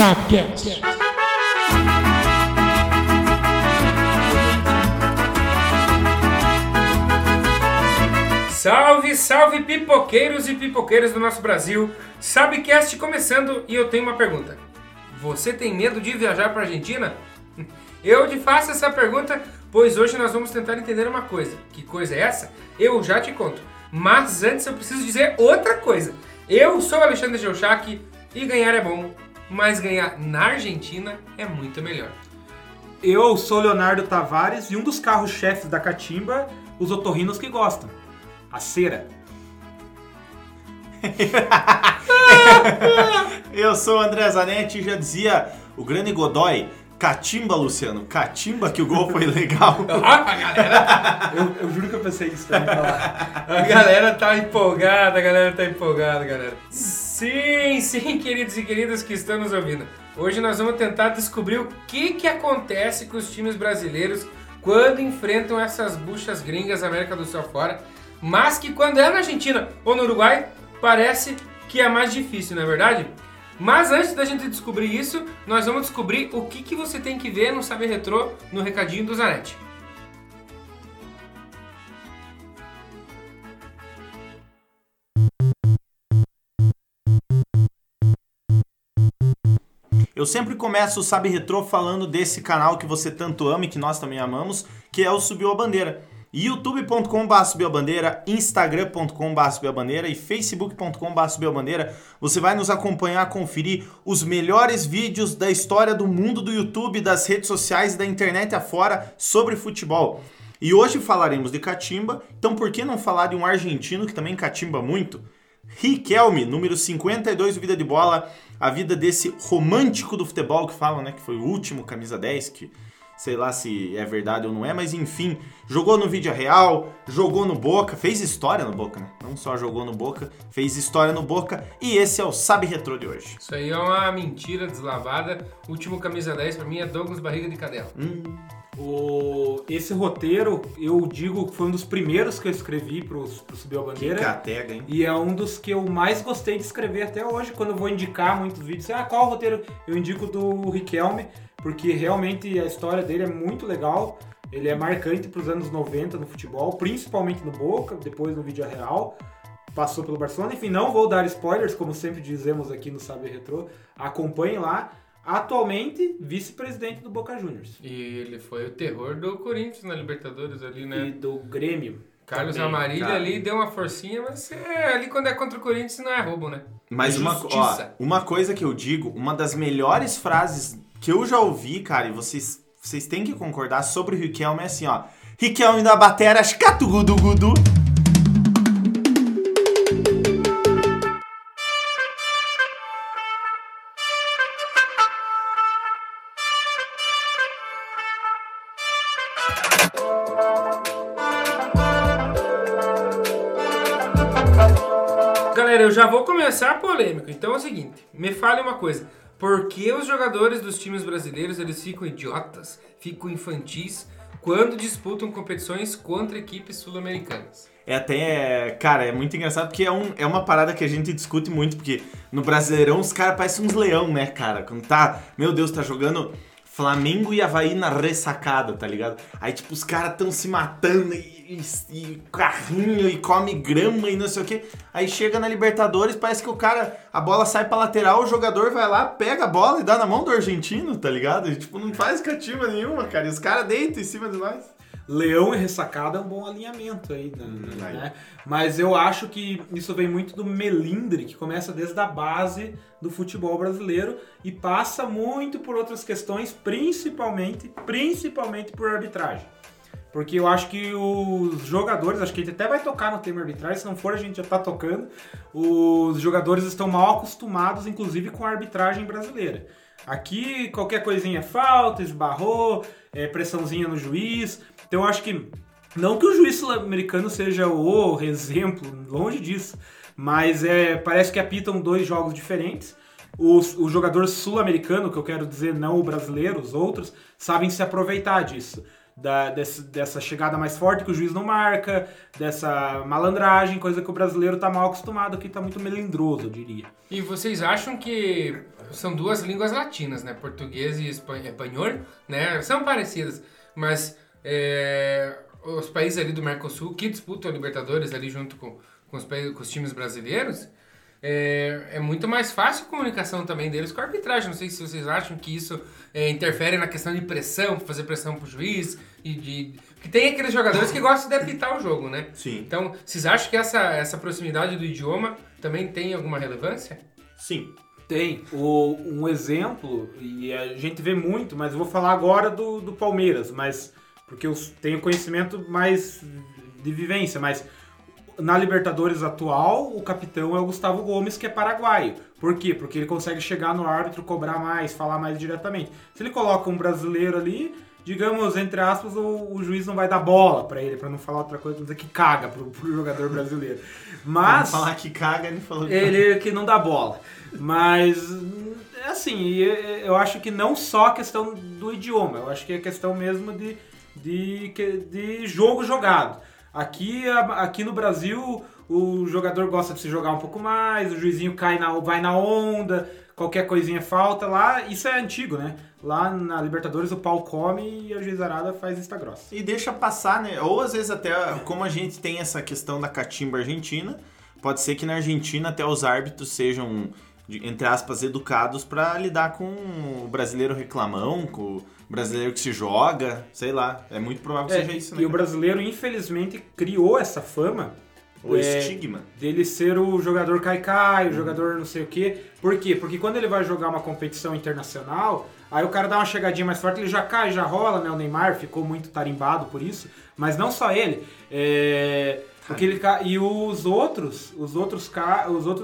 Capcast. Salve, salve pipoqueiros e pipoqueiras do nosso Brasil. Sabcast começando e eu tenho uma pergunta. Você tem medo de viajar para a Argentina? Eu te faço essa pergunta, pois hoje nós vamos tentar entender uma coisa. Que coisa é essa? Eu já te conto. Mas antes eu preciso dizer outra coisa. Eu sou o Alexandre Geuchac e ganhar é bom, mas ganhar na Argentina é muito melhor. Eu sou o Leonardo Tavares e um dos carros-chefes da Catimba, os otorrinos que gostam. A cera. Eu sou o André Zanetti e já dizia o grande Godói, Catimba, Luciano, catimba que o gol foi legal. A galera... eu juro que eu pensei isso também. A galera tá empolgada, galera. Sim, queridos e queridas que estão nos ouvindo. Hoje nós vamos tentar descobrir o que acontece com os times brasileiros quando enfrentam essas buchas gringas América do Sul fora, mas que quando é na Argentina ou no Uruguai, parece que é mais difícil, não é verdade? Mas antes da gente descobrir isso, nós vamos descobrir o que você tem que ver no Saber Retrô, no recadinho do Zanetti. Eu sempre começo o Saber Retrô falando desse canal que você tanto ama e que nós também amamos, que é o Subiu a Bandeira. youtube.com/subiuabandeira, instagram.com/subiuabandeira e facebook.com/subiuabandeira. Você vai nos acompanhar, conferir os melhores vídeos da história do mundo do YouTube, das redes sociais e da internet afora sobre futebol. E hoje falaremos de catimba, então por que não falar de um argentino que também catimba muito? Riquelme, número 52 do Vida de Bola, a vida desse romântico do futebol que falam, né, que foi o último camisa 10 que... sei lá se é verdade ou não é, mas enfim, jogou no Vídea Real, jogou no Boca, fez história no Boca, né? Não só jogou no Boca, fez história no Boca, e esse é o Sabe Retrô de hoje. Isso aí é uma mentira deslavada, último camisa 10 pra mim é Douglas Barriga de Cadela. Esse roteiro, eu digo que foi um dos primeiros que eu escrevi pro Subiu a Bandeira. Que catega, hein? E é um dos que eu mais gostei de escrever até hoje, quando eu vou indicar muitos vídeos. Qual roteiro? Eu indico do Riquelme, porque realmente a história dele é muito legal, ele é marcante para os anos 90 no futebol, principalmente no Boca, depois no Vídea Real, passou pelo Barcelona, enfim, não vou dar spoilers, como sempre dizemos aqui no Saber Retrô, acompanhe lá, atualmente vice-presidente do Boca Juniors. E ele foi o terror do Corinthians na Libertadores ali, né? E do Grêmio. Carlos Amarilha ali deu uma forcinha, mas ali quando é contra o Corinthians não é roubo, né? Mas uma coisa que eu digo, uma das melhores frases que eu já ouvi, cara, e vocês têm que concordar sobre o Riquelme, é assim, ó. Riquelme da batera, escatugudugudu. Galera, eu já vou começar polêmico, então é o seguinte, me fale uma coisa. Por que os jogadores dos times brasileiros eles ficam idiotas, ficam infantis, quando disputam competições contra equipes sul-americanas? Cara, é muito engraçado porque é uma parada que a gente discute muito, porque no Brasileirão os caras parecem uns leão, né, cara? Quando tá jogando Flamengo e Havaí na ressacada, tá ligado? Aí, tipo, os caras tão se matando e carrinho e come grama e não sei o que. Aí chega na Libertadores, parece que a bola sai pra lateral, o jogador vai lá, pega a bola e dá na mão do argentino, tá ligado? E, tipo, não faz catimba nenhuma, cara. E os caras deitam em cima de nós. Leão e ressacada é um bom alinhamento aí, né? Mas eu acho que isso vem muito do melindre, que começa desde a base do futebol brasileiro e passa muito por outras questões, principalmente por arbitragem. Porque eu acho que os jogadores, acho que a gente até vai tocar no tema arbitragem, se não for a gente já tá tocando, os jogadores estão mal acostumados, inclusive, com a arbitragem brasileira. Aqui, qualquer coisinha é falta, esbarrou, pressãozinha no juiz. Então, eu acho que, não que o juiz sul-americano seja o exemplo, longe disso, mas parece que apitam dois jogos diferentes. O jogador sul-americano, que eu quero dizer não o brasileiro, os outros, sabem se aproveitar disso. dessa chegada mais forte que o juiz não marca, dessa malandragem, coisa que o brasileiro tá mal acostumado, aqui tá muito melindroso, eu diria. E vocês acham que são duas línguas latinas, né? Português e espanhol, né? São parecidas, mas os países ali do Mercosul que disputam a Libertadores ali junto com os times brasileiros, é muito mais fácil a comunicação também deles com a arbitragem. Não sei se vocês acham que isso interfere na questão de pressão, fazer pressão pro juiz, e que tem aqueles jogadores que gostam de apitar o jogo, né? Sim. Então, vocês acham que essa proximidade do idioma também tem alguma relevância? Sim. Tem. Um exemplo, e a gente vê muito, mas eu vou falar agora do Palmeiras, mas porque eu tenho conhecimento mais de vivência, mas... Na Libertadores atual, o capitão é o Gustavo Gomes, que é paraguaio. Por quê? Porque ele consegue chegar no árbitro, cobrar mais, falar mais diretamente. Se ele coloca um brasileiro ali, digamos, entre aspas, o juiz não vai dar bola pra ele, pra não falar outra coisa, dizer que caga pro jogador brasileiro. Mas... Pra falar que caga, ele falou que... Ele que não dá bola. Mas, assim, eu acho que não só a questão do idioma, eu acho que é questão mesmo de jogo jogado. Aqui no Brasil, o jogador gosta de se jogar um pouco mais, o juizinho vai na onda, qualquer coisinha falta lá. Isso é antigo, né? Lá na Libertadores o pau come e a juizarada faz vista grossa. E deixa passar, né? Ou às vezes até, como a gente tem essa questão da catimba argentina, pode ser que na Argentina até os árbitros sejam, entre aspas, educados pra lidar com o brasileiro reclamão, com o brasileiro que se joga, sei lá. É muito provável que seja isso, né? E o brasileiro, infelizmente, criou essa fama... O estigma. Dele ser o jogador caicai, o jogador não sei o quê. Por quê? Porque quando ele vai jogar uma competição internacional, aí o cara dá uma chegadinha mais forte, ele já cai, já rola, né? O Neymar ficou muito tarimbado por isso. Mas não só ele. Porque ele cai... E os outros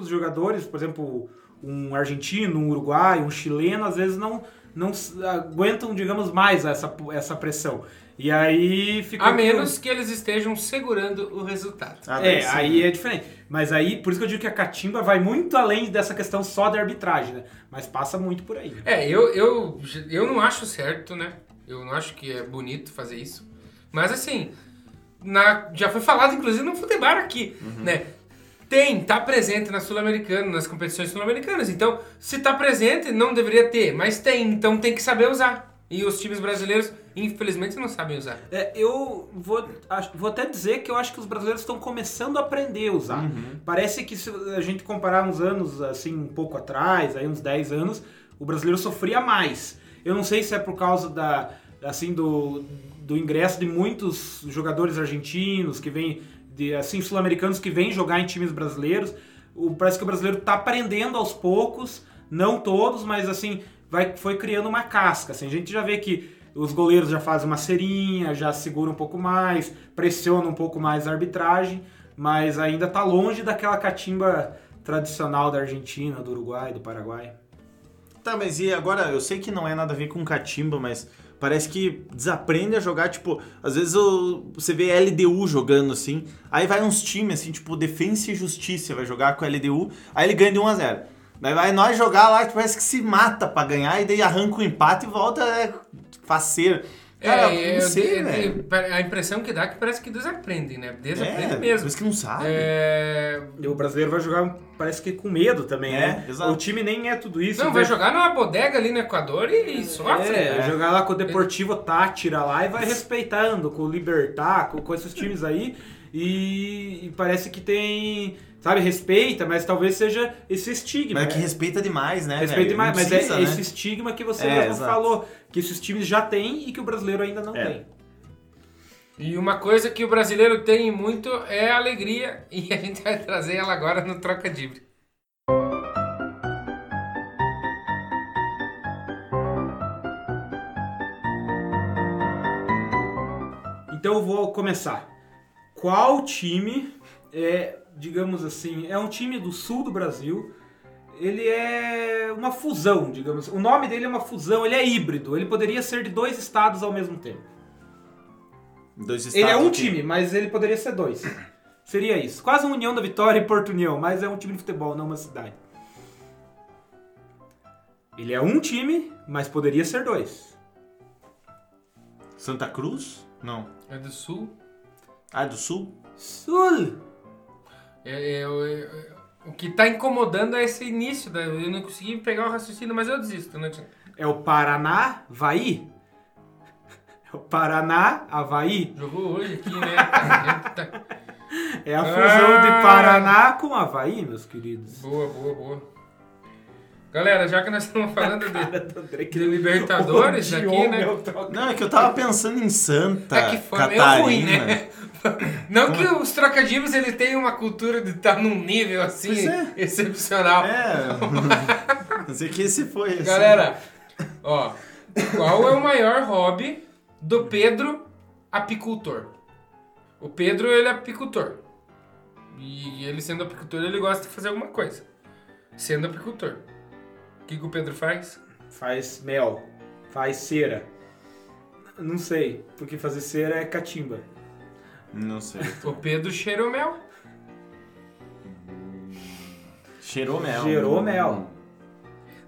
jogadores, por exemplo... Um argentino, um uruguaio, um chileno, às vezes não aguentam, digamos, mais essa pressão. E aí fica... A menos que eles estejam segurando o resultado. Aí é diferente. Mas aí, por isso que eu digo que a catimba vai muito além dessa questão só da arbitragem, né? Mas passa muito por aí. Eu não acho certo, né? Eu não acho que é bonito fazer isso. Mas assim, já foi falado, inclusive, no Futebol aqui, né? Tá presente na Sul-Americana, nas competições sul-americanas. Então, se tá presente, não deveria ter, mas tem, então tem que saber usar. E os times brasileiros, infelizmente, não sabem usar. Eu vou até dizer que eu acho que os brasileiros estão começando a aprender a usar. Uhum. Parece que se a gente comparar uns anos, assim, um pouco atrás, aí uns 10 anos, o brasileiro sofria mais. Eu não sei se é por causa do ingresso de muitos jogadores argentinos que vêm... sul-americanos que vêm jogar em times brasileiros. Parece que o brasileiro tá aprendendo aos poucos, não todos, mas assim, foi criando uma casca. Assim, a gente já vê que os goleiros já fazem uma cerinha, já seguram um pouco mais, pressionam um pouco mais a arbitragem, mas ainda tá longe daquela catimba tradicional da Argentina, do Uruguai, do Paraguai. Tá, mas e agora, eu sei que não é nada a ver com catimba, mas... Parece que desaprende a jogar, tipo... Às vezes você vê LDU jogando, assim... Aí vai uns times, assim, tipo... Defensa e Justiça vai jogar com a LDU... Aí ele ganha de 1-0. Daí vai nós jogar lá, parece que se mata pra ganhar... E daí arranca o empate e volta... faceiro. Cara, não sei, velho. A impressão que dá é que parece que desaprendem, né? Desaprendem mesmo. Parece que não sabe. E o brasileiro vai jogar, parece que com medo também, né? Exato. O time nem é tudo isso. Não, vai jogar numa bodega ali no Equador e sofre. Vai jogar lá com o Deportivo Tátira lá e vai respeitando, com o Libertad, com esses times aí. E parece que tem... Sabe, respeita, mas talvez seja esse estigma. Mas que respeita demais, né? Respeita demais, mas precisa, esse estigma que você mesmo falou, que esses times já têm e que o brasileiro ainda não tem. E uma coisa que o brasileiro tem muito é a alegria, e a gente vai trazer ela agora no Troca Dibre. Então eu vou começar. Qual time digamos assim, é um time do sul do Brasil, ele é uma fusão, digamos assim. O nome dele é uma fusão, ele é híbrido, ele poderia ser de dois estados ao mesmo tempo. Dois estados? Ele é um time, mas ele poderia ser dois. Seria isso. Quase uma União da Vitória e Porto União, mas é um time de futebol, não uma cidade. Ele é um time, mas poderia ser dois. Santa Cruz? Não. É do Sul? Ah, é do Sul? Sul! O que tá incomodando é esse início. Eu não consegui pegar o raciocínio, mas eu desisto. Não tinha... É o Paraná, Havaí? É o Paraná, Havaí? Jogou hoje aqui, né? É a fusão de Paraná com Havaí, meus queridos. Boa, boa, boa. Galera, já que nós estamos falando de Libertadores aqui, né? Não, é que eu tava pensando em Santa Catarina. É que foi meio ruim, né? Não que os trocadilhos ele tem uma cultura de estar num nível assim excepcional. É. Mas é que esse foi assim. Galera, ó, qual é o maior hobby do Pedro apicultor? O Pedro, ele é apicultor. E ele sendo apicultor, ele gosta de fazer alguma coisa. Sendo apicultor. O que o Pedro faz? Faz mel. Faz cera. Não sei, porque fazer cera é catimba. Não sei. O Pedro cheirou mel. Cheirou mel. Cheirou mel.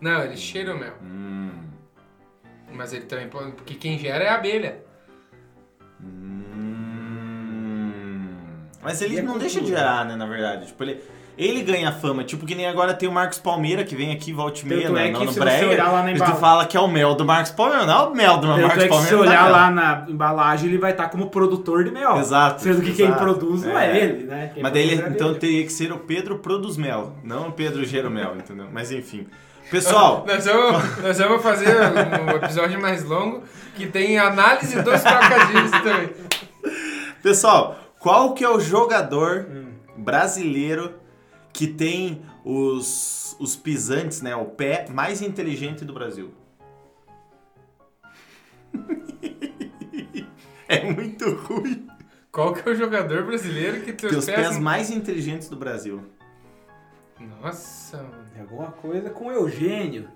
Não, ele cheirou mel. Mas ele também pode... Porque quem gera é a abelha. Mas ele não deixa de gerar, né, na verdade. Tipo, ele ganha fama. Tipo, que nem agora tem o Marcos Palmeira, que vem aqui, volta e meia, no Brega. E tu fala que é o mel do Marcos Palmeira. Não é o mel do Marcos Palmeira. Se você olhar lá na embalagem, ele vai estar como produtor de mel. Exato. Sendo que quem produz não é ele, né? Mas daí, então, teria que ser o Pedro Produz Mel. Não o Pedro Gero Mel, entendeu? Mas, enfim... Pessoal, nós vamos fazer um episódio mais longo que tem análise dos trocadilhos também. Pessoal, qual que é o jogador brasileiro que tem os pisantes, né, o pé mais inteligente do Brasil? É muito ruim. Qual que é o jogador brasileiro que tem os pés mais inteligentes do Brasil? Nossa, é alguma coisa com Eugênio.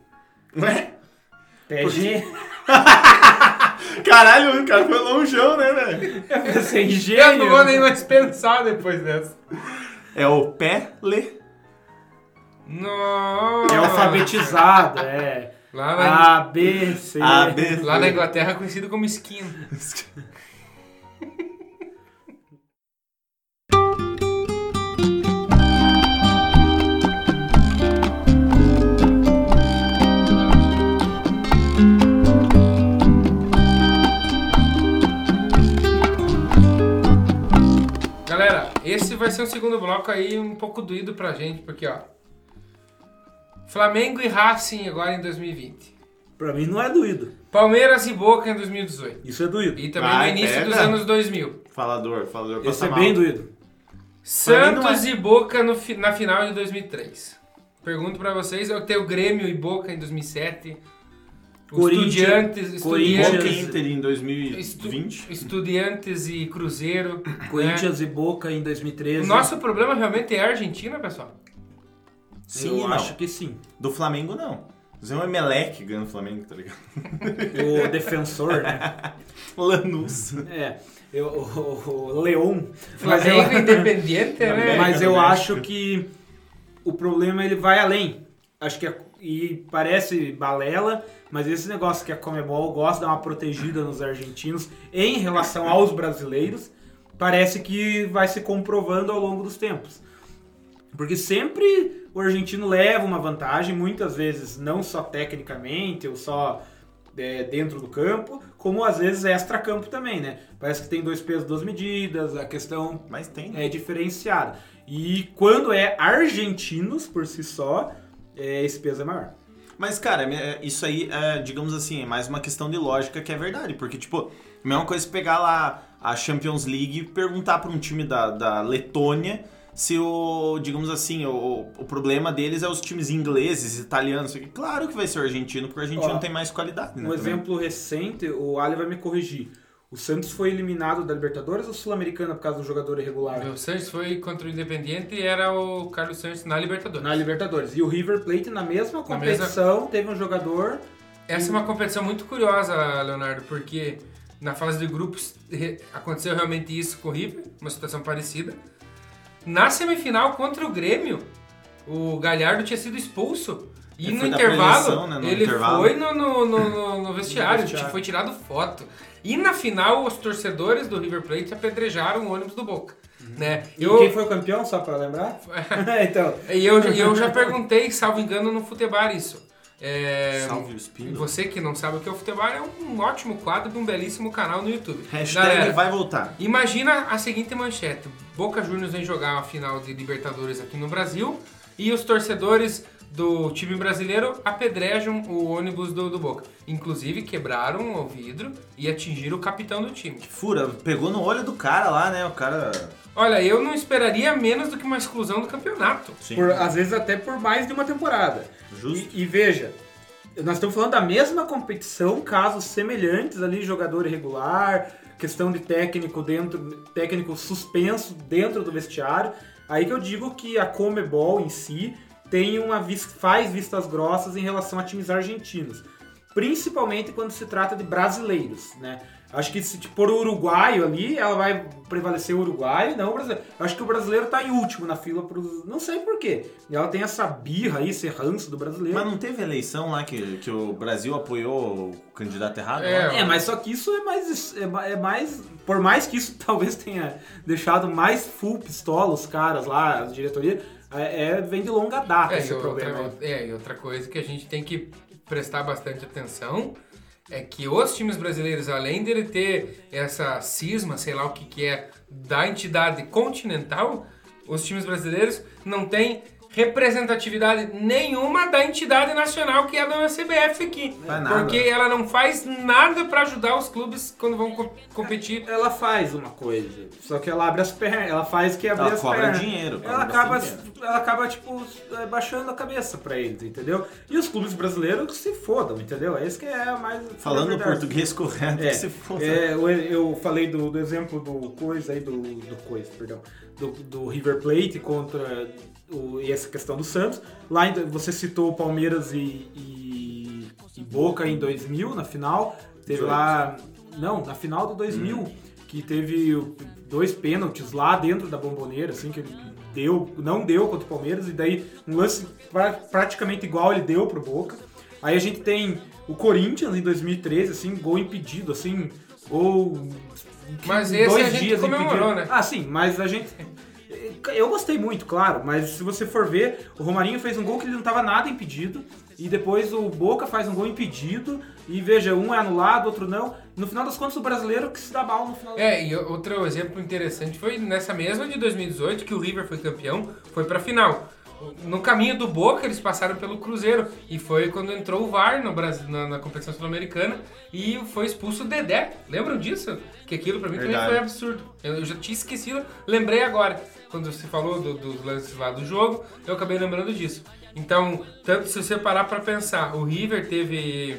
Ué? PG. Caralho, o cara foi longeão, né, velho? Eu pensei em gênio. Eu não vou nem mais pensar depois dessa. É o Pele. Não. É alfabetizado, é. Lá na... A, B, C. A, B, lá na Inglaterra é conhecido como esquina. Esse vai ser um segundo bloco aí um pouco doído pra gente, porque, ó, Flamengo e Racing agora em 2020. Pra mim não é doído. Palmeiras e Boca em 2018. Isso é doído. E também no início dos anos 2000. Falador. Isso é bem doído. Santos e Boca na final de 2003. Pergunto pra vocês, eu tenho Grêmio e Boca em 2007. Corinthians e Inter em 2020. Estudiantes e Cruzeiro. Corinthians, né? E Boca em 2013. O nosso problema realmente é a Argentina, pessoal? Sim, eu acho que sim. Do Flamengo, não. Zé um Emelec ganhando o Flamengo, tá ligado? O defensor, né? Lanús. É. O Leon. Flamengo Independiente, né? Mas eu acho que o problema ele vai além. Acho que e parece balela, mas esse negócio que a Comebol gosta de dar uma protegida nos argentinos em relação aos brasileiros, parece que vai se comprovando ao longo dos tempos. Porque sempre o argentino leva uma vantagem, muitas vezes não só tecnicamente ou só dentro do campo, como às vezes extra-campo também, né? Parece que tem dois pesos, duas medidas, a questão mas tem, né? É diferenciada. E quando é argentinos por si só... esse peso é maior. Mas, cara, isso aí, digamos assim, é mais uma questão de lógica que é verdade. Porque, tipo, a mesma coisa pegar lá a Champions League e perguntar pra um time da Letônia se o, digamos assim, o problema deles é os times ingleses, italianos. Claro que vai ser o argentino, porque o argentino tem mais qualidade, né? Um exemplo recente, o Ali vai me corrigir. O Santos foi eliminado da Libertadores ou Sul-Americana por causa do jogador irregular? O Santos foi contra o Independiente e era o Carlos Santos na Libertadores. Na Libertadores. E o River Plate, na mesma competição, teve um jogador... Essa é uma competição muito curiosa, Leonardo, porque na fase de grupos aconteceu realmente isso com o River, uma situação parecida. Na semifinal contra o Grêmio, o Galhardo tinha sido expulso. E no intervalo, prevenção, né? Foi no vestiário, foi tirado foto. E na final, os torcedores do River Plate apedrejaram o ônibus do Boca. Né? E quem foi o campeão, só pra lembrar? Então. E eu já perguntei, salvo engano, no Futebar isso. Salve o Espino. Você que não sabe o que é o Futebar, é um ótimo quadro de um belíssimo canal no YouTube. # Galera, vai voltar. Imagina a seguinte manchete. Boca Juniors vem jogar a final de Libertadores aqui no Brasil e os torcedores do time brasileiro apedrejam o ônibus do Boca. Inclusive, quebraram o vidro e atingiram o capitão do time. Fura, pegou no olho do cara lá, né? O cara... Olha, eu não esperaria menos do que uma exclusão do campeonato. Sim. Às vezes até por mais de uma temporada. Justo. E veja, nós estamos falando da mesma competição, casos semelhantes ali, jogador irregular, questão de técnico suspenso dentro do vestiário. Aí que eu digo que a Comebol em si tem faz vistas grossas em relação a times argentinos. Principalmente quando se trata de brasileiros, né? Acho que se pôr o uruguaio ali, ela vai prevalecer o uruguaio, não o brasileiro. Acho que o brasileiro tá em último na fila, não sei porquê. Ela tem essa birra aí, esse ranço do brasileiro. Mas não teve eleição lá que o Brasil apoiou o candidato errado? Mas só que isso é mais... Por mais que isso talvez tenha deixado mais full pistola os caras lá, a diretoria, vem de longa data esse problema. E outra coisa que a gente tem que prestar bastante atenção... É que os times brasileiros, além dele ter essa cisma, sei lá o que é, da entidade continental, os times brasileiros não têm representatividade nenhuma da entidade nacional que é da CBF aqui. Porque ela não faz nada para ajudar os clubes quando vão competir. Ela faz uma coisa, só que ela abre as pernas, ela faz que abre as pernas. Ela cobra dinheiro. Ela acaba tipo, baixando a cabeça para eles, entendeu? E os clubes brasileiros se fodam, entendeu? É isso que é mais... Falando português correto, que se fodam. Eu falei do exemplo do Coisa aí, do River Plate contra... E essa questão do Santos, lá você citou o Palmeiras e Boca em 2000, na final, teve lá, não, na final do 2000, que teve 2 pênaltis lá dentro da Bombonera, assim, que ele não deu contra o Palmeiras, e daí um lance praticamente igual ele deu pro Boca. Aí a gente tem o Corinthians em 2013, assim, gol impedido, assim, gol... Mas esse a gente comemorou, impedido. Né? Ah, sim, mas a gente... Eu gostei muito, claro, mas se você for ver, o Romarinho fez um gol que ele não estava nada impedido, e depois o Boca faz um gol impedido, e veja, um é anulado, outro não. No final das contas, o brasileiro que se dá mal no final. E outro exemplo interessante foi nessa mesma de 2018, que o River foi campeão, foi pra final. No caminho do Boca, eles passaram pelo Cruzeiro, e foi quando entrou o VAR no Brasil, na competição sul-americana, e foi expulso o Dedé. Lembram disso? Que aquilo pra mim também foi absurdo. Eu já tinha esquecido, lembrei agora. Quando você falou dos lances lá do jogo, eu acabei lembrando disso. Então, tanto se você parar para pensar, o River teve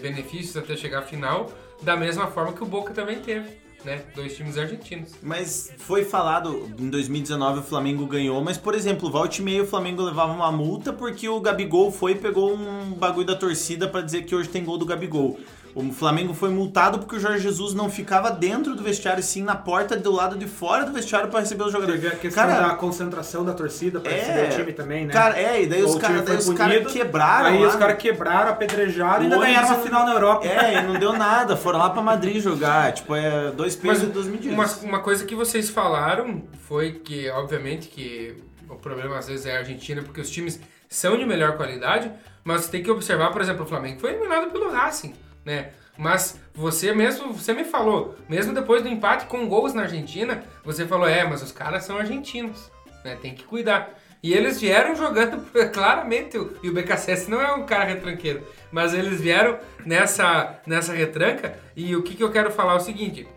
benefícios até chegar à final, da mesma forma que o Boca também teve, né? 2 times argentinos. Mas foi falado, em 2019 o Flamengo ganhou, mas, por exemplo, volta e meia o Flamengo levava uma multa porque o Gabigol foi e pegou um bagulho da torcida para dizer que hoje tem gol do Gabigol. O Flamengo foi multado porque o Jorge Jesus não ficava dentro do vestiário, sim na porta do lado de fora do vestiário para receber os jogadores. Teve a questão da concentração da torcida para receber o time também, né? Cara, e daí os caras quebraram. Aí os caras quebraram, apedrejaram e ainda ganharam a final na Europa. E não deu nada. Foram lá para Madrid jogar. Tipo, 2 pesos e 2 medidas. Uma coisa que vocês falaram foi que, obviamente, que o problema às vezes é a Argentina, porque os times são de melhor qualidade, mas você tem que observar, por exemplo, o Flamengo foi eliminado pelo Racing. Né? Mas você me falou, mesmo depois do empate com gols na Argentina, você falou, mas os caras são argentinos, né? Tem que cuidar. E eles vieram jogando, claramente, e o BKSS não é um cara retranqueiro, mas eles vieram nessa retranca, e o que eu quero falar é o seguinte,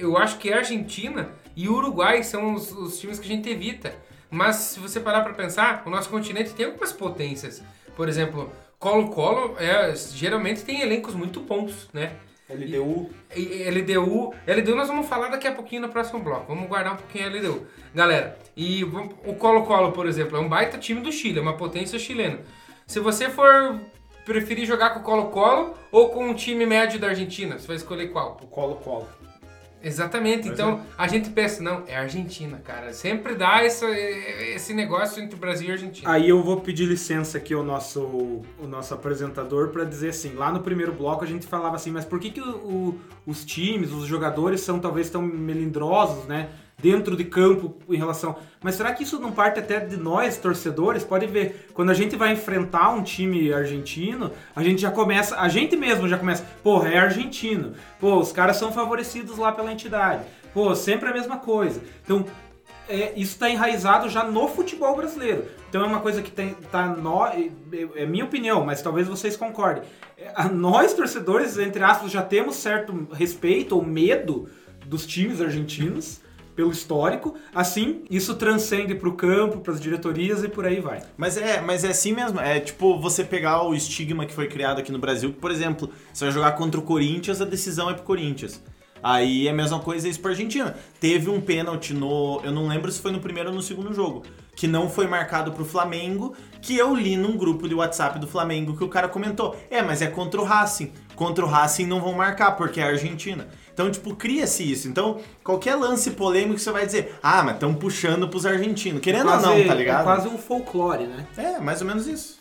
eu acho que a Argentina e o Uruguai são os times que a gente evita, mas se você parar para pensar, o nosso continente tem algumas potências, por exemplo... Colo-colo geralmente tem elencos muito bons, né? LDU. LDU nós vamos falar daqui a pouquinho no próximo bloco. Vamos guardar um pouquinho a LDU. Galera, e o Colo-colo, por exemplo, é um baita time do Chile, é uma potência chilena. Se você for preferir jogar com o Colo-colo ou com um time médio da Argentina, você vai escolher qual? O Colo-colo. Exatamente, então a gente pensa, não, é Argentina, cara. Sempre dá esse negócio entre Brasil e Argentina. Aí eu vou pedir licença aqui ao nosso apresentador para dizer assim, lá no primeiro bloco a gente falava assim, mas por que os times, os jogadores são talvez tão melindrosos, né? Dentro de campo em relação... Mas será que isso não parte até de nós, torcedores? Pode ver, quando a gente vai enfrentar um time argentino, a gente já começa... A gente mesmo já começa... Porra, é argentino. Pô, os caras são favorecidos lá pela entidade. Pô, sempre a mesma coisa. Então, isso está enraizado já no futebol brasileiro. Então é uma coisa que é minha opinião, mas talvez vocês concordem. Nós, torcedores, entre aspas, já temos certo respeito ou medo dos times argentinos... pelo histórico, assim, isso transcende pro campo, pras diretorias e por aí vai. Mas é assim mesmo, é tipo você pegar o estigma que foi criado aqui no Brasil, que, por exemplo, você vai jogar contra o Corinthians, a decisão é pro Corinthians. Aí é a mesma coisa isso pra Argentina. Teve um pênalti eu não lembro se foi no primeiro ou no segundo jogo, que não foi marcado pro Flamengo, que eu li num grupo de WhatsApp do Flamengo que o cara comentou, mas é contra o Racing. Contra o Racing não vão marcar, porque é a Argentina. Então, tipo, cria-se isso. Então, qualquer lance polêmico você vai dizer, mas estão puxando pros argentinos. Querendo ou não, tá ligado? É quase um folclore, né? É, mais ou menos isso.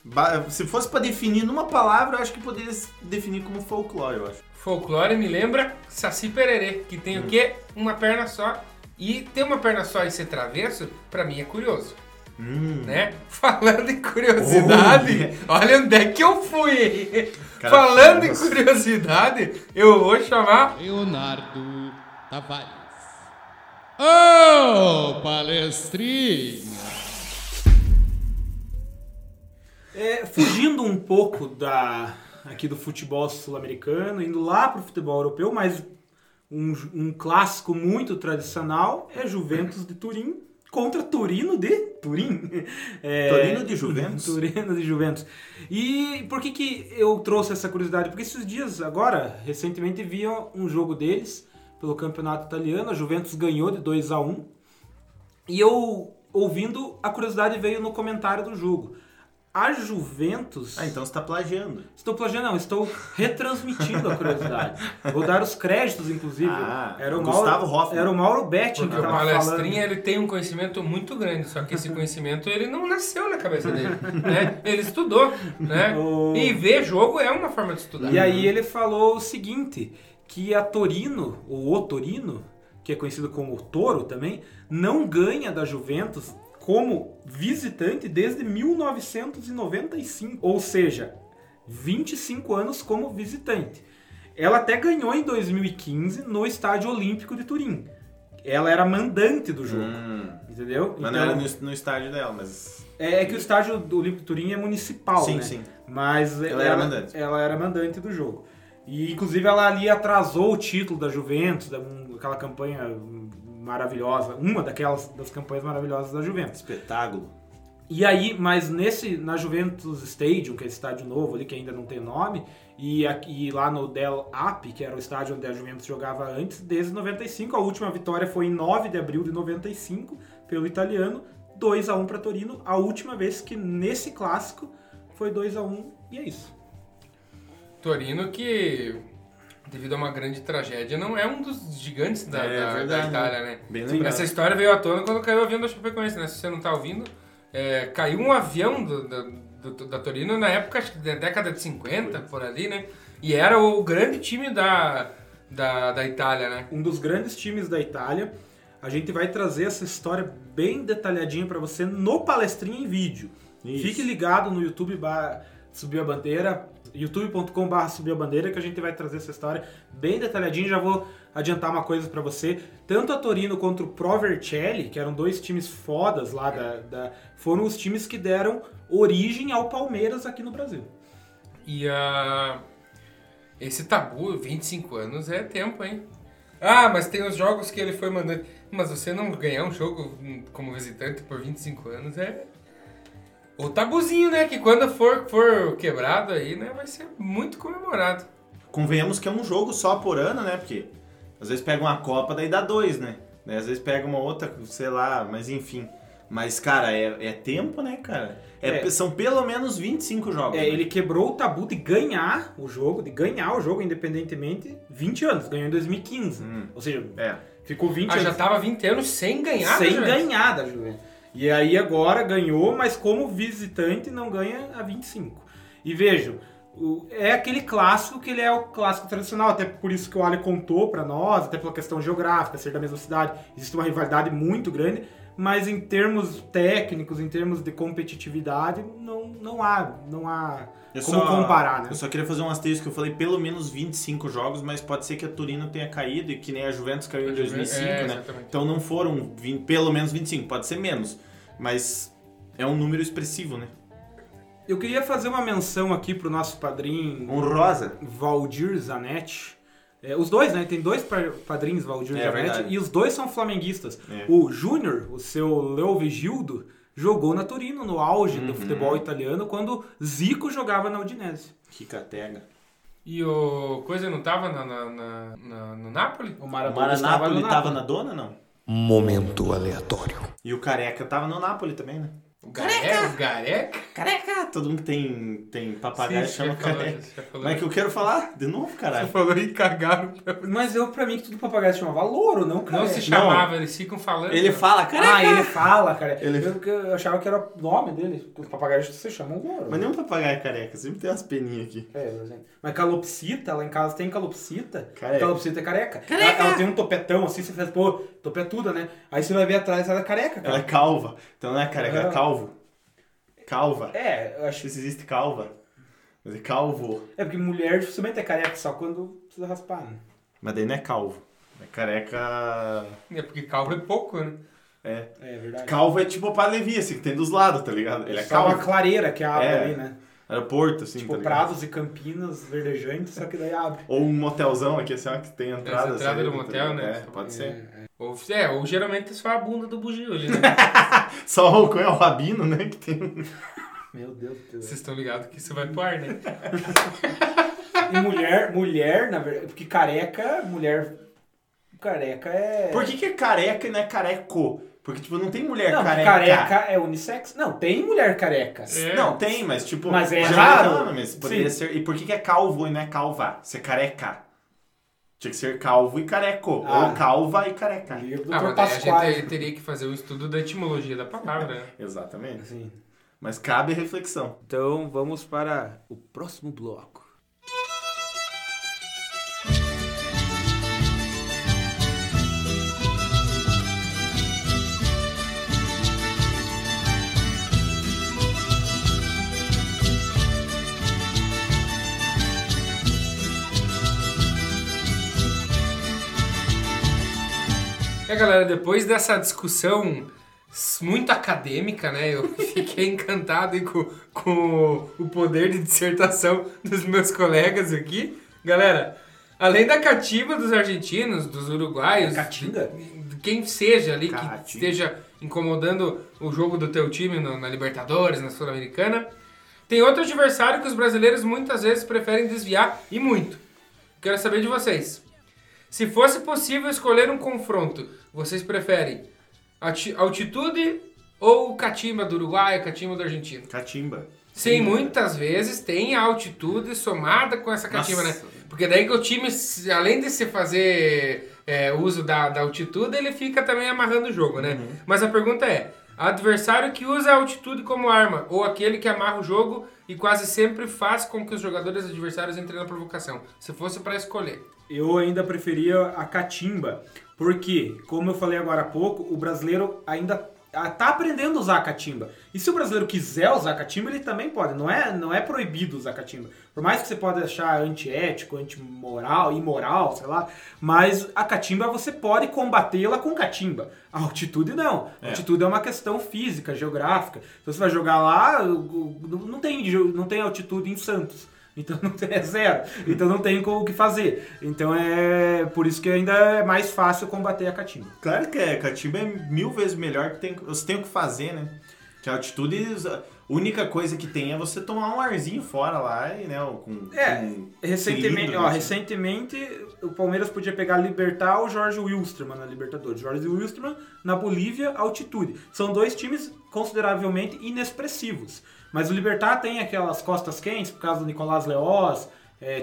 Se fosse pra definir numa palavra, eu acho que poderia se definir como folclore, eu acho. Folclore me lembra Saci Pererê, que tem o quê? Uma perna só. E ter uma perna só e ser travesso, pra mim é curioso. Né? Falando em curiosidade, olha onde é que eu fui. Cara, falando em curiosidade, eu vou chamar Leonardo Tavares. Ô, palestrinha! Fugindo um pouco aqui do futebol sul-americano, indo lá pro futebol europeu, mas um clássico muito tradicional é Juventus de Turim contra Torino de Turim. Torino de Juventus. Torino de Juventus. E por que eu trouxe essa curiosidade? Porque esses dias, agora, recentemente, vi um jogo deles pelo campeonato italiano. A Juventus ganhou de 2-1. E eu, ouvindo, a curiosidade veio no comentário do jogo. A Juventus... então você está plagiando. Estou plagiando, não. Estou retransmitindo a curiosidade. Vou dar os créditos, inclusive. Era o Gustavo Hoffmann. Era o Mauro Betti que estava falando. O palestrinha, ele tem um conhecimento muito grande, só que esse conhecimento, ele não nasceu na cabeça dele. Né? Ele estudou. Né? E ver jogo é uma forma de estudar. E aí ele falou o seguinte, que a Torino, ou o Torino, que é conhecido como o Toro também, não ganha da Juventus como visitante desde 1995, ou seja, 25 anos como visitante. Ela até ganhou em 2015 no Estádio Olímpico de Turim. Ela era mandante do jogo, entendeu? Mas então, não era no estádio dela, mas... É que o Estádio Olímpico de Turim é municipal, sim, né? Sim, sim. Mas ela era mandante. Ela era mandante do jogo. E, inclusive, ela ali atrasou o título da Juventus, aquela campanha... maravilhosa, uma das campanhas maravilhosas da Juventus. Espetáculo. E aí, mas na Juventus Stadium, que é esse estádio novo ali, que ainda não tem nome, e lá no Del App, que era o estádio onde a Juventus jogava antes, desde 95, a última vitória foi em 9 de abril de 95, pelo italiano, 2-1 para Torino, a última vez que nesse clássico foi 2-1, e é isso. Torino que... devido a uma grande tragédia, não é um dos gigantes da Itália, né? Bem essa história veio à tona quando caiu o avião da Chapecoense, né? Se você não tá ouvindo, caiu um avião da Torino na época, acho que da década de 50, por ali, né? E era o grande time da Itália, né? Um dos grandes times da Itália. A gente vai trazer essa história bem detalhadinha para você no Palestrinha em vídeo. Isso. Fique ligado no YouTube... Subiu a Bandeira, youtube.com/subiu a bandeira, que a gente vai trazer essa história bem detalhadinha. Já vou adiantar uma coisa pra você. Tanto a Torino quanto o Pro Vercelli, que eram dois times fodas lá, foram os times que deram origem ao Palmeiras aqui no Brasil. E esse tabu, 25 anos, é tempo, hein? Mas tem os jogos que ele foi mandando. Mas você não ganhar um jogo como visitante por 25 anos é... o tabuzinho, né? Que quando for quebrado aí, né? Vai ser muito comemorado. Convenhamos que é um jogo só por ano, né? Porque às vezes pega uma Copa, daí dá 2, né? Às vezes pega uma outra, sei lá, mas enfim. Mas, cara, é tempo, né, cara? São pelo menos 25 jogos. Ele quebrou o tabu de ganhar o jogo, independentemente, 20 anos. Ganhou em 2015. Ou seja, ficou 20 anos. Já tava 20 anos sem ganhar da Juventus. E aí agora ganhou, mas como visitante não ganha há 25. E vejo, é aquele clássico que ele é o clássico tradicional, até por isso que o Ali contou pra nós, até pela questão geográfica, ser da mesma cidade. Existe uma rivalidade muito grande, mas em termos técnicos, em termos de competitividade, não há como comparar, né? Eu só queria fazer um asterisco, que eu falei pelo menos 25 jogos, mas pode ser que a Torino tenha caído e que nem a Juventus caiu em 2005, né? Exatamente. Então não foram pelo menos 25, pode ser menos, mas é um número expressivo, né? Eu queria fazer uma menção aqui pro nosso padrinho... Honrosa. Valdir Zanetti. Os dois, né? Tem dois padrinhos, Valdir Zanetti, verdade. E os dois são flamenguistas. O Júnior, o seu Leo Vigildo, jogou na Torino, no auge do futebol italiano, quando Zico jogava na Udinese. Que catega. E o Coisa não tava no Napoli? O Maradona tava na Dona, não? Momento aleatório. E o Careca tava no Napoli também, né? Careca! Todo mundo que tem papagaio chama Careca. Mas que eu quero falar de novo, caralho. Você falou e cagaram. Mas pra mim, que tudo papagaio se chamava Louro, não Careca. Não se chamava, eles ficam falando. Ele fala Careca. Ele fala Careca. Eu achava que era o nome dele. Os papagaios se chamam Louro. Mas nenhum papagaio é Careca, sempre tem umas peninhas aqui. Mas Calopsita, lá em casa tem Calopsita. Calopsita é Careca. Ela tem um topetão assim, você faz, pô, topetuda, né? Aí você vai ver atrás, ela é careca, cara. Ela é calva. Então não é careca, ela é calva. Calva. Eu acho que existe calva. Mas é calvo. Porque mulher dificilmente é careca, só quando precisa raspar, né? Mas daí não é calvo. É careca... É porque calvo é pouco, né? É verdade. Calvo é tipo o Padre Levi, assim, que tem dos lados, tá ligado? Ele é calvo. É uma clareira que abre ali, né? Aeroporto, assim, tipo, tá ligado? Prados e campinas verdejantes, só que daí abre. Ou um motelzão aqui, assim, ó, que tem entrada. Essa entrada do motel, né? Pode ser. Ou geralmente é só a bunda do bugio ali, né? Só o é o rabino, né? Que tem... Meu Deus do céu. Vocês estão ligados que isso vai pro ar, né? E mulher, na verdade... Porque careca, mulher... Careca é... Por que é careca e não é careco? Porque, tipo, não tem mulher careca. Careca é unissex. Não, tem mulher careca. Não, tem, mas, tipo... Mas é errado. Mas poderia ser... E por que é calvo e não é calva? Se é careca. Tinha que ser calvo e careco. Ou calva e careca. Mas a gente teria que fazer um estudo da etimologia da palavra, né? Exatamente. Sim. Mas cabe reflexão. Então vamos para o próximo bloco. Galera, depois dessa discussão muito acadêmica, né, eu fiquei encantado com o poder de dissertação dos meus colegas aqui. Galera, além da catimba dos argentinos, dos uruguaios, de quem seja ali que esteja incomodando o jogo do teu time na Libertadores, na Sul-Americana, tem outro adversário que os brasileiros muitas vezes preferem desviar, e muito. Quero saber de vocês. Se fosse possível escolher um confronto, vocês preferem altitude ou catimba do Uruguai, catimba do Argentina? Catimba. Sim, muitas vezes tem a altitude somada com essa catimba, né? Porque daí que o time, além de se fazer uso da altitude, ele fica também amarrando o jogo, né? Uhum. Mas a pergunta é, adversário que usa a altitude como arma ou aquele que amarra o jogo e quase sempre faz com que os jogadores adversários entrem na provocação? Se fosse para escolher. Eu ainda preferia a catimba, porque, como eu falei agora há pouco, o brasileiro ainda tá aprendendo a usar a catimba. E se o brasileiro quiser usar a catimba, ele também pode. Não é proibido usar a catimba. Por mais que você pode achar antiético, antimoral, imoral, sei lá, mas a catimba você pode combatê-la com catimba. A altitude não. A altitude é uma questão física, geográfica. Então você vai jogar lá, não tem altitude em Santos. Então não tem, é zero. Então não tem o que fazer. Então é por isso que ainda é mais fácil combater a catimba. Claro que a catimba é mil vezes melhor, que você tem o que fazer, né? Porque a altitude, a única coisa que tem é você tomar um arzinho fora lá e, né, com recentemente, cilindro, ó, assim. Recentemente o Palmeiras podia pegar a Libertad ou Jorge Wilstermann na Libertadores. Jorge Wilstermann na Bolívia, altitude. São dois times consideravelmente inexpressivos. Mas o Libertad tem aquelas costas quentes por causa do Nicolás Leoz,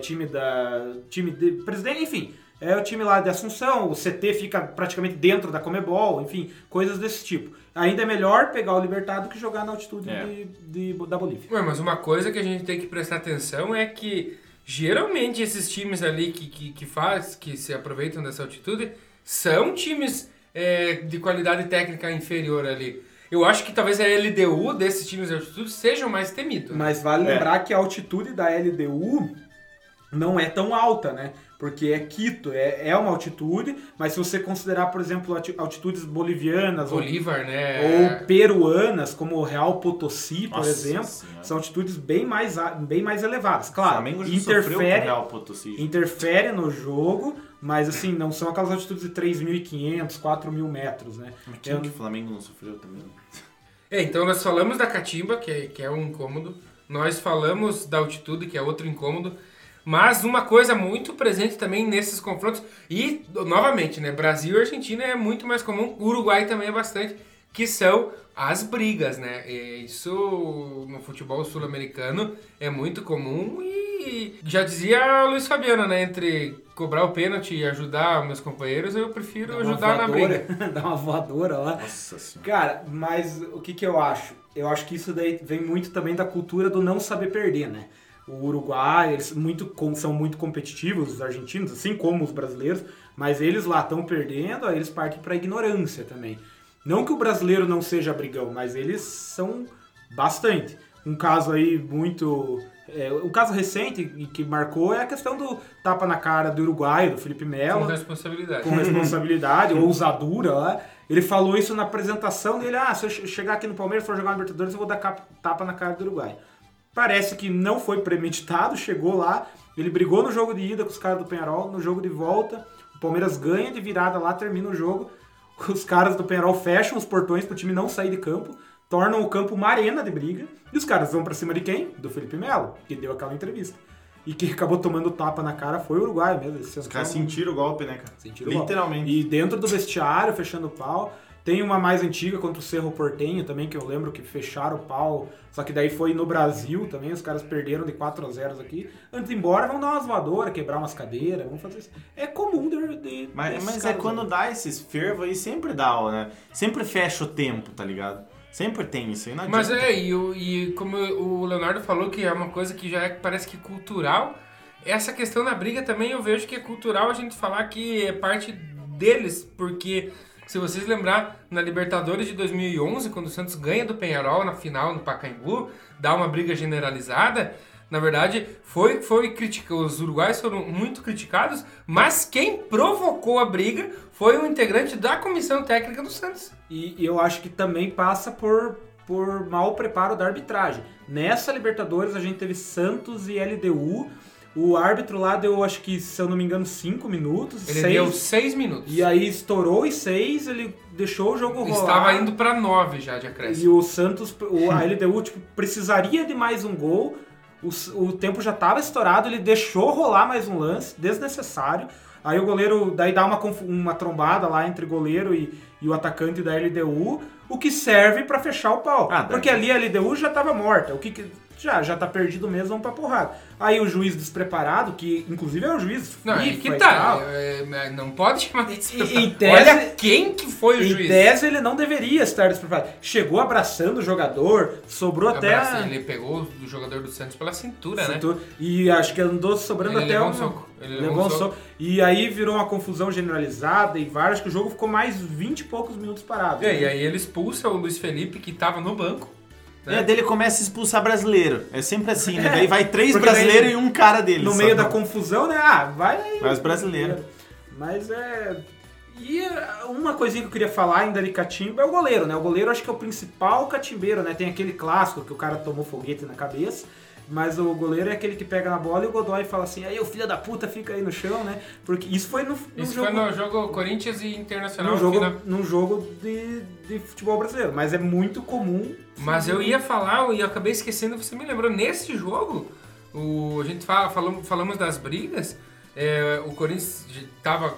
time de presidente, enfim. É o time lá de Assunção, o CT fica praticamente dentro da Comebol, enfim, coisas desse tipo. Ainda é melhor pegar o Libertad do que jogar na altitude da Bolívia. Ué, mas uma coisa que a gente tem que prestar atenção é que geralmente esses times ali que se aproveitam dessa altitude são times de qualidade técnica inferior ali. Eu acho que talvez a LDU desses times de altitude sejam mais temidos. Mas vale lembrar que a altitude da LDU não é tão alta, né? Porque é Quito, é uma altitude, mas se você considerar, por exemplo, altitudes bolivianas ou peruanas, como o Real Potosí, por exemplo, senhora. São altitudes bem mais elevadas. Claro, interfere no jogo, mas assim, não são aquelas altitudes de 3.500, 4.000 metros, né? Mas que o Flamengo não sofreu também. Então nós falamos da Catimba, que é um incômodo, nós falamos da altitude, que é outro incômodo. Mas uma coisa muito presente também nesses confrontos, e novamente, né, Brasil e Argentina é muito mais comum, Uruguai também é bastante, que são as brigas, né? E isso no futebol sul-americano é muito comum e já dizia Luiz Fabiano, né, entre cobrar o pênalti e ajudar meus companheiros, eu prefiro ajudar voadora, na briga. Dá uma voadora lá. Nossa senhora. Cara, mas o que eu acho? Eu acho que isso daí vem muito também da cultura do não saber perder, né? O Uruguai, eles são muito competitivos, os argentinos, assim como os brasileiros, mas eles lá estão perdendo, aí eles partem para a ignorância também. Não que o brasileiro não seja brigão, mas eles são bastante. Um caso aí muito... um caso recente que marcou é a questão do tapa na cara do Uruguai, do Felipe Melo. Com responsabilidade, ousadura lá. Ele falou isso na apresentação dele, se eu chegar aqui no Palmeiras, for jogar no Libertadores, eu vou dar tapa na cara do Uruguai. Parece que não foi premeditado, chegou lá, ele brigou no jogo de ida com os caras do Peñarol, no jogo de volta, o Palmeiras ganha de virada lá, termina o jogo, os caras do Peñarol fecham os portões pro time não sair de campo, tornam o campo uma arena de briga, e os caras vão pra cima de quem? Do Felipe Melo, que deu aquela entrevista. E que acabou tomando tapa na cara foi o Uruguai mesmo. Os caras sentiram o golpe, né, cara? Sentiram literalmente. E dentro do vestiário, fechando o pau... Tem uma mais antiga contra o Cerro Porteño também, que eu lembro que fecharam o pau. Só que daí foi no Brasil também, os caras perderam de 4-0 aqui. Antes de ir embora, vão dar umas voadoras, quebrar umas cadeiras, vão fazer isso. É comum de mas é quando dá esses fervos aí, sempre dá, né? Sempre fecha o tempo, tá ligado? Sempre tem isso aí, não adianta. Mas e como o Leonardo falou, que é uma coisa que já parece que cultural, essa questão da briga também eu vejo que é cultural a gente falar que é parte deles, porque... Se vocês lembrar, na Libertadores de 2011, quando o Santos ganha do Peñarol na final, no Pacaembu, dá uma briga generalizada, na verdade, foi criticado, os uruguaios foram muito criticados, mas quem provocou a briga foi um integrante da comissão técnica do Santos. E eu acho que também passa por mau preparo da arbitragem. Nessa Libertadores a gente teve Santos e LDU... O árbitro lá deu, acho que, se eu não me engano, 5 minutos. Ele deu 6 minutos. E aí estourou os 6, ele deixou o jogo rolar. Estava indo para 9 já de acréscimo. E o Santos, a LDU, tipo, precisaria de mais um gol. O tempo já estava estourado, ele deixou rolar mais um lance, desnecessário. Aí o goleiro, daí dá uma trombada lá entre o goleiro e o atacante da LDU, o que serve para fechar o pau. Porque ali a LDU já estava morta. O que já tá perdido mesmo, vamos pra porrada. Aí o juiz despreparado, que inclusive é um juiz... Não, é que tá, não pode chamar de despreparado. Olha quem que foi o juiz. Em tese ele não deveria estar despreparado. Chegou abraçando o jogador, sobrou até... Ele pegou o jogador do Santos pela cintura, né? E acho que andou sobrando ele até um... Soco. Ele levou um soco. E aí virou uma confusão generalizada e várias, que o jogo ficou mais 20 e poucos minutos parado. E aí ele expulsa o Luiz Felipe, que tava no banco. Né? Daí ele começa a expulsar brasileiro. É sempre assim, né? Daí vai 3 brasileiros e um cara dele. No meio da confusão, né? Vai aí. Mas brasileiro. Mas é... E uma coisinha que eu queria falar ainda de catimba é o goleiro, né? O goleiro acho que é o principal catimbeiro, né? Tem aquele clássico que o cara tomou foguete na cabeça. Mas o goleiro é aquele que pega na bola e o Godói fala assim, aí o filho da puta fica aí no chão, né? Porque isso foi no jogo Corinthians e Internacional. Num jogo de futebol brasileiro, mas é muito comum. Mas eu ia falar e eu acabei esquecendo, você me lembrou, nesse jogo, a gente falamos das brigas, o Corinthians estava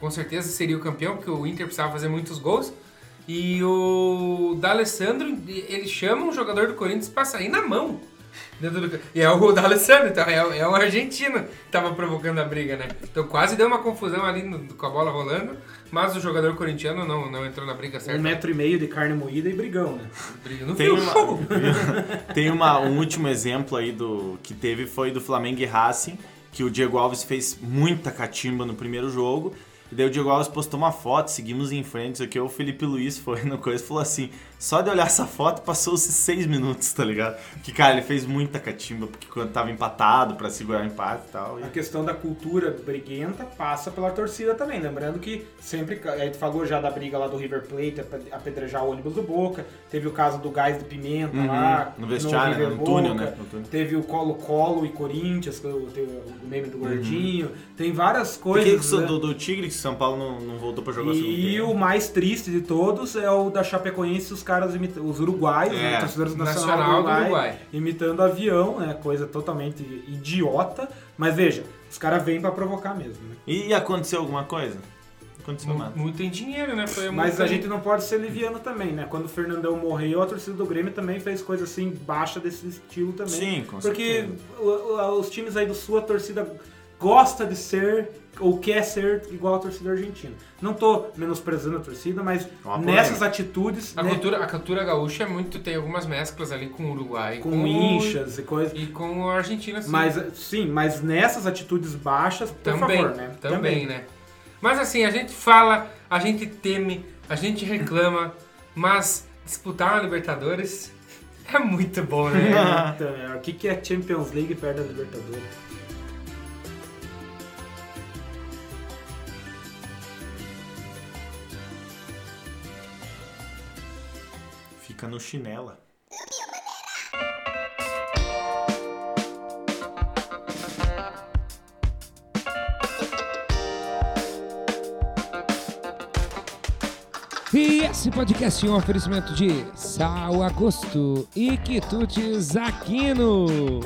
com certeza seria o campeão, porque o Inter precisava fazer muitos gols. E o D'Alessandro, ele chama um jogador do Corinthians para sair na mão. E é o D'Alessandro, então, é o argentino que estava provocando a briga, né? Então quase deu uma confusão ali com a bola rolando, mas o jogador corintiano não entrou na briga certa. 1,5 metro de carne moída e brigão, né? Não tem viu o jogo! Um último exemplo aí que teve foi do Flamengo e Racing, que o Diego Alves fez muita catimba no primeiro jogo. E daí o Diego Alves postou uma foto, seguimos em frente, isso aqui, o Felipe Luiz foi no coisa e falou assim, só de olhar essa foto passou-se 6 minutos, tá ligado? Porque, cara, ele fez muita catimba, porque quando tava empatado pra segurar o empate e tal. A questão da cultura briguenta passa pela torcida também, lembrando que sempre, aí tu falou já da briga lá do River Plate, apedrejar o ônibus do Boca, teve o caso do gás de pimenta lá, no vestiário, no túnel, né? No túnel. Teve o Colo-colo e Corinthians, teve o meme do Gordinho, tem várias coisas. Né? Do Tigre, São Paulo não voltou pra jogar segundo tempo. E o mais triste de todos é o da Chapecoense, os uruguaios, né, torcedores do Nacional do Uruguai, imitando avião, né, coisa totalmente idiota. Mas veja, os caras vêm pra provocar mesmo. Né? E aconteceu alguma coisa? Muito em dinheiro, né? Mas a gente não pode ser liviano também, né? Quando o Fernandão morreu, a torcida do Grêmio também fez coisa assim, baixa desse estilo também. Sim, com certeza. Porque os times aí do Sul, a torcida gosta de ser ou quer ser igual a torcida argentina. Não tô menosprezando a torcida, mas nessas atitudes... A cultura gaúcha tem algumas mesclas ali com o Uruguai. Com inchas e coisas. E com a Argentina, sim. Mas nessas atitudes baixas, por favor, né? Também, né? Mas assim, a gente fala, a gente teme, a gente reclama, mas disputar a Libertadores é muito bom, né? O que é Champions League perto da Libertadores? Fica no chinela. E esse podcast é um oferecimento de Sal a Gosto e Quitutes Aquino.